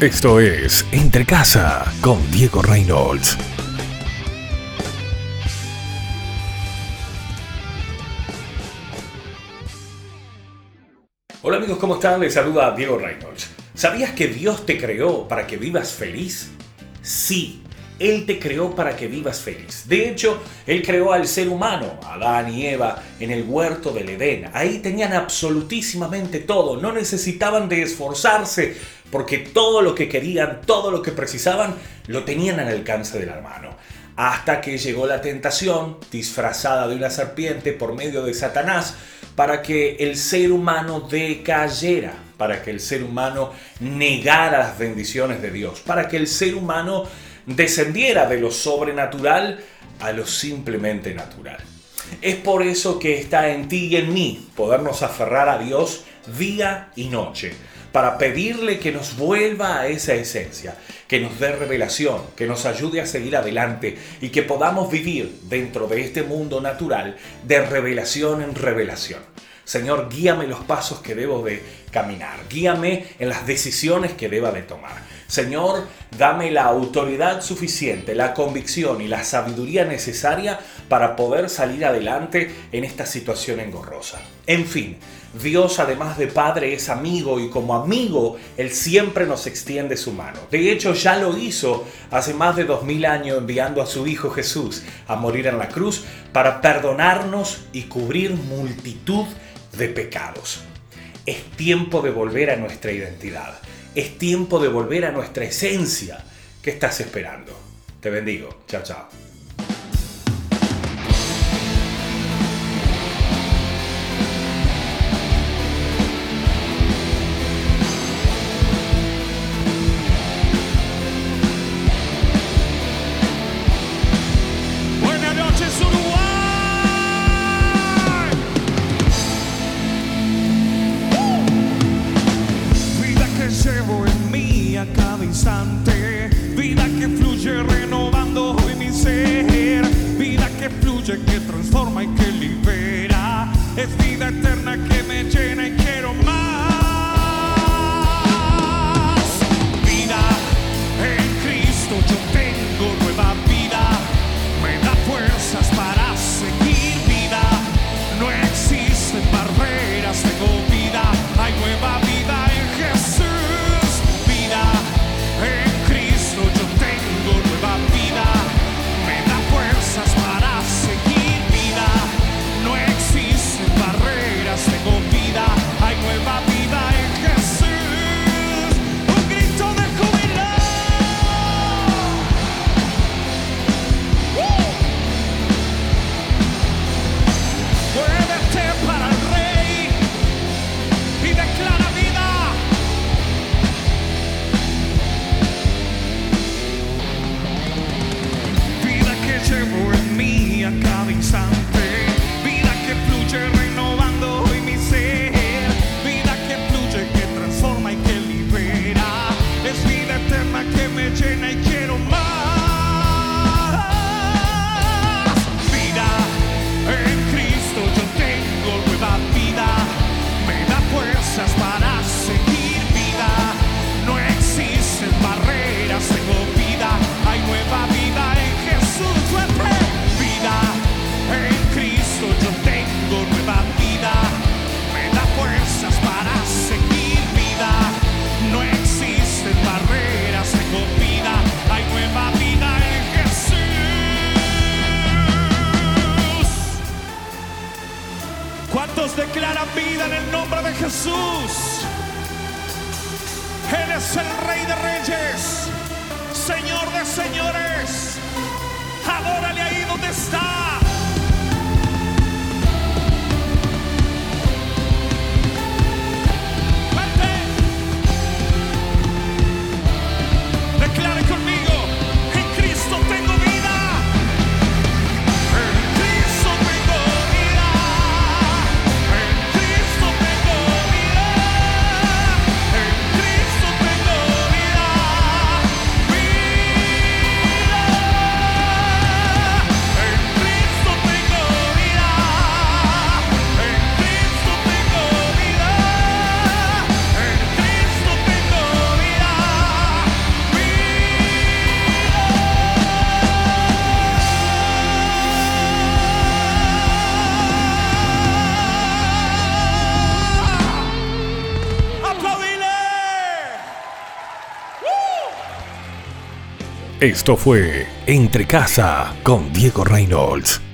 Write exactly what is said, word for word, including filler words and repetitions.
Esto es Entre Casa con Diego Reynolds. Hola amigos, ¿cómo están? Les saluda Diego Reynolds. ¿Sabías que Dios te creó para que vivas feliz? Sí, Él te creó para que vivas feliz. De hecho, Él creó al ser humano, a Adán y Eva, en el huerto del Edén. Ahí tenían absolutísimamente todo. No necesitaban de esforzarse, porque todo lo que querían, todo lo que precisaban, lo tenían al alcance de la mano. Hasta que llegó la tentación, disfrazada de una serpiente por medio de Satanás, para que el ser humano decayera, para que el ser humano negara las bendiciones de Dios, para que el ser humano descendiera de lo sobrenatural a lo simplemente natural. Es por eso que está en ti y en mí podernos aferrar a Dios día y noche, para pedirle que nos vuelva a esa esencia, que nos dé revelación, que nos ayude a seguir adelante y que podamos vivir dentro de este mundo natural de revelación en revelación. Señor, guíame los pasos que debo de caminar, guíame en las decisiones que deba de tomar. Señor, dame la autoridad suficiente, la convicción y la sabiduría necesaria para poder salir adelante en esta situación engorrosa. En fin, Dios, además de Padre, es amigo y como amigo, Él siempre nos extiende su mano. De hecho, ya lo hizo hace más de dos mil años enviando a su Hijo Jesús a morir en la cruz para perdonarnos y cubrir multitud de pecados. Es tiempo de volver a nuestra identidad. Es tiempo de volver a nuestra esencia. ¿Qué estás esperando? Te bendigo. Chao, chao. Buenas noches, Uruguay. Llevo en mí a cada instante, vida que fluye renovando hoy mi ser, vida que fluye, que transforma y que libera, es vida eterna que me llena y quiero más. Vida en Cristo, yo tengo nueva vida, me da fuerzas para seguir, vida, no existen barreras, tengo vida, hay nueva vida en Jesús. Declara vida en el nombre de Jesús. Él es el Rey de Reyes, Señor de Señores. Adórale ahí donde está. Esto fue Entre Casa con Diego Reynolds.